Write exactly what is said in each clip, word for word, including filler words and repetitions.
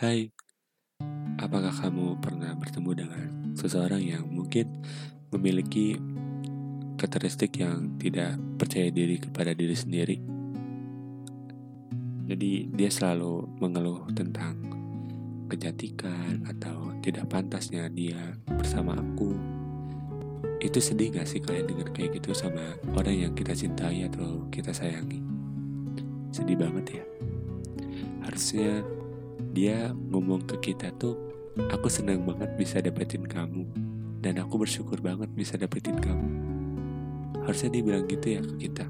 Hai, apakah kamu pernah bertemu dengan seseorang yang mungkin memiliki karakteristik yang tidak percaya diri kepada diri sendiri? Jadi dia selalu mengeluh tentang kecantikan atau tidak pantasnya dia bersama aku. Itu sedih gak sih kalian dengar kayak gitu sama orang yang kita cintai atau kita sayangi? Sedih banget ya. Harusnya dia ngomong ke kita tuh, aku senang banget bisa dapetin kamu, dan aku bersyukur banget bisa dapetin kamu. Harusnya dia bilang gitu ya ke kita.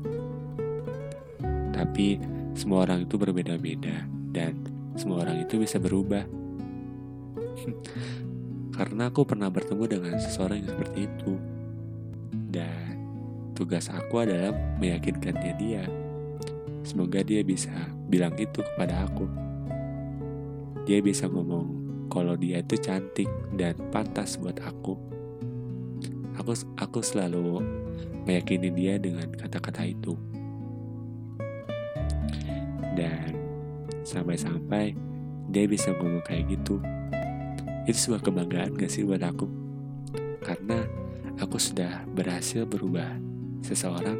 Tapi semua orang itu berbeda-beda, dan semua orang itu bisa berubah. Karena aku pernah bertemu dengan seseorang yang seperti itu, dan tugas aku adalah meyakinkannya dia. Semoga dia bisa bilang itu kepada aku. Dia bisa ngomong kalau dia itu cantik dan pantas buat aku. Aku aku selalu meyakini dia dengan kata-kata itu. Dan sampai-sampai dia bisa ngomong kayak gitu. Itu sebuah kebanggaan gak sih buat aku? Karena aku sudah berhasil berubah seseorang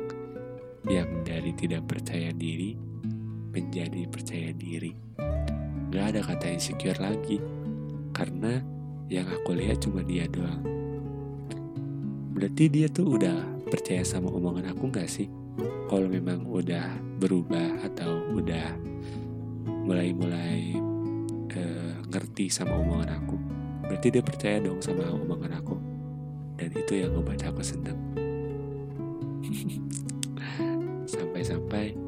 yang dari tidak percaya diri menjadi percaya diri. Gak ada kata insecure lagi, karena yang aku lihat cuma dia doang. Berarti dia tuh udah percaya sama omongan aku gak sih? Kalau memang udah berubah atau udah mulai-mulai e, ngerti sama omongan aku, berarti dia percaya dong sama omongan aku. Dan itu yang membuat aku senang. Sampai-sampai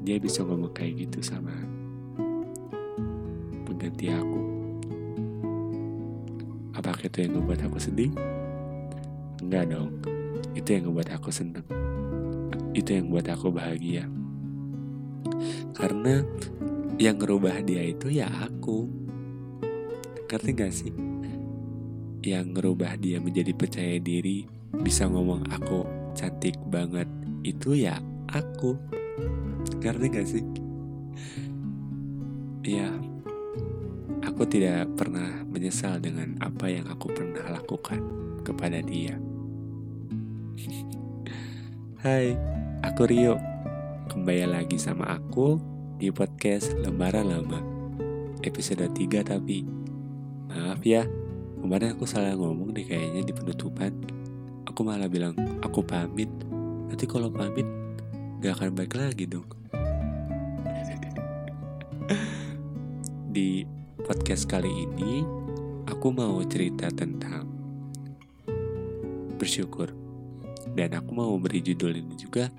dia bisa ngomong kayak gitu sama ganti aku. Apakah itu yang membuat aku sedih? Enggak dong. Itu yang membuat aku senang. Itu yang membuat aku bahagia. Karena yang ngerubah dia itu ya aku. Ngerti gak sih? Yang ngerubah dia menjadi percaya diri, bisa ngomong aku cantik banget, itu ya aku. Ngerti gak sih? Ya, aku tidak pernah menyesal dengan apa yang aku pernah lakukan kepada dia. Hai, aku Rio. Kembali lagi sama aku di podcast Lembaran Lama, episode tiga tapi. Maaf ya, kemarin aku salah ngomong deh kayaknya di penutupan. Aku malah bilang, aku pamit. Nanti kalau pamit, gak akan balik lagi dong. Di podcast kali ini aku mau cerita tentang bersyukur, dan aku mau beri judul ini juga,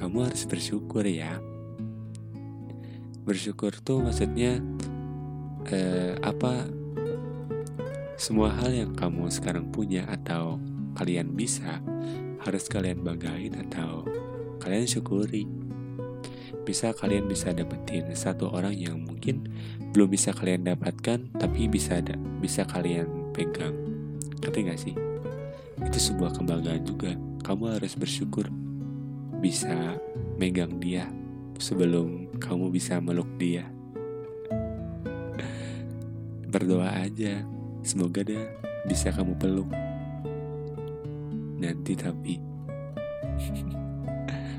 kamu harus bersyukur ya. Bersyukur tuh maksudnya eh, apa semua hal yang kamu sekarang punya atau kalian bisa, harus kalian banggain atau kalian syukuri. Bisa kalian bisa dapetin satu orang yang mungkin belum bisa kalian dapatkan, tapi bisa da- bisa kalian pegang. Ngerti gak sih? Itu sebuah kebanggaan juga. Kamu harus bersyukur bisa megang dia sebelum kamu bisa meluk dia. Berdoa aja, semoga dia bisa kamu peluk nanti, tapi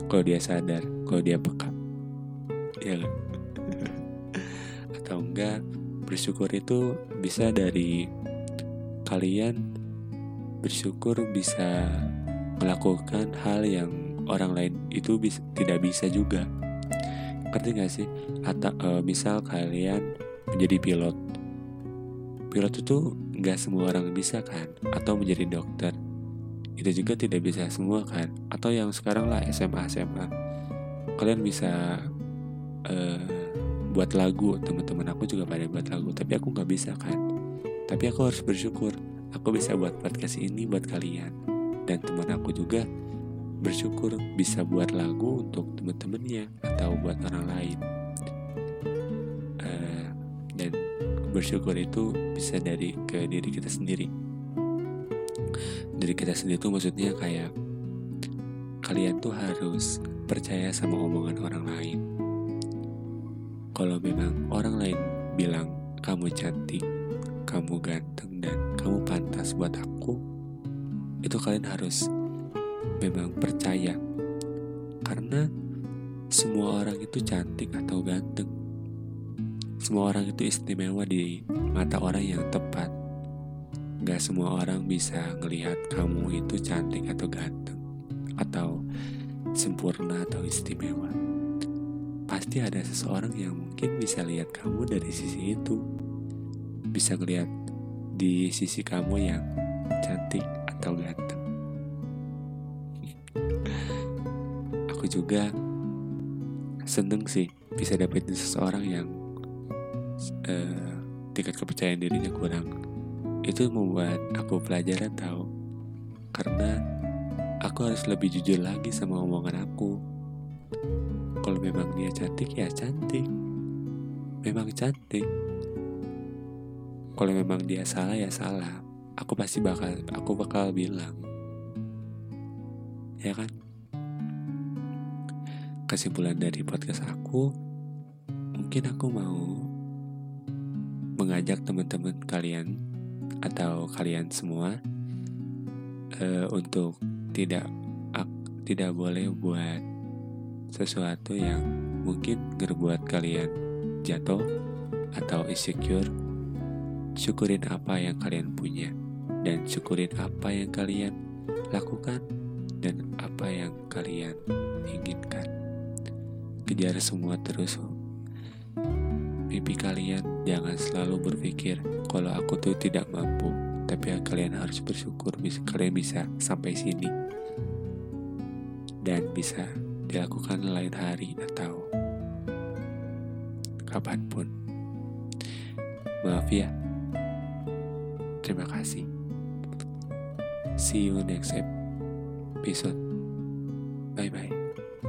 kalau dia sadar, kalau dia peka. Ya gak? Atau enggak, bersyukur itu bisa dari kalian bersyukur bisa melakukan hal yang orang lain itu bisa, tidak bisa juga. Ngerti gak sih? Atau e, misal kalian menjadi pilot. Pilot itu gak semua orang bisa kan? Atau menjadi dokter, itu juga tidak bisa semua kan? Atau yang sekarang lah S M A S M A, kalian bisa Uh, buat lagu. Teman-teman aku juga pada buat lagu, tapi aku gak bisa kan. Tapi aku harus bersyukur aku bisa buat podcast ini buat kalian. Dan teman aku juga bersyukur bisa buat lagu untuk teman-temannya atau buat orang lain. uh, Dan bersyukur itu bisa dari ke diri kita sendiri. Diri kita sendiri itu maksudnya kayak kalian tuh harus percaya sama omongan orang lain. Kalau memang orang lain bilang kamu cantik, kamu ganteng, dan kamu pantas buat aku, itu kalian harus memang percaya. Karena semua orang itu cantik atau ganteng, semua orang itu istimewa di mata orang yang tepat. Gak semua orang bisa ngelihat kamu itu cantik atau ganteng, atau sempurna atau istimewa. Pasti ada seseorang yang mungkin bisa lihat kamu dari sisi itu, bisa ngelihat di sisi kamu yang cantik atau ganteng. Aku juga seneng sih bisa dapetin seseorang yang eh, tingkat kepercayaan dirinya kurang. Itu membuat aku pelajaran tahu, karena aku harus lebih jujur lagi sama omongan aku. Kalau memang dia cantik, ya cantik, memang cantik. Kalau memang dia salah, ya salah. Aku pasti bakal, aku bakal bilang, ya kan? Kesimpulan dari podcast aku, mungkin aku mau mengajak teman-teman kalian atau kalian semua uh, untuk tidak ak- tidak boleh buat sesuatu yang mungkin ngebuat kalian jatuh atau insecure. Syukurin apa yang kalian punya, dan syukurin apa yang kalian lakukan, dan apa yang kalian inginkan. Kejar semua terus mimpi kalian. Jangan selalu berpikir kalau aku tuh tidak mampu, tapi kalian harus bersyukur bisa kalian bisa sampai sini dan bisa dilakukan lain hari atau kapanpun. Maaf ya. Terima kasih. See you next episode. Bye bye.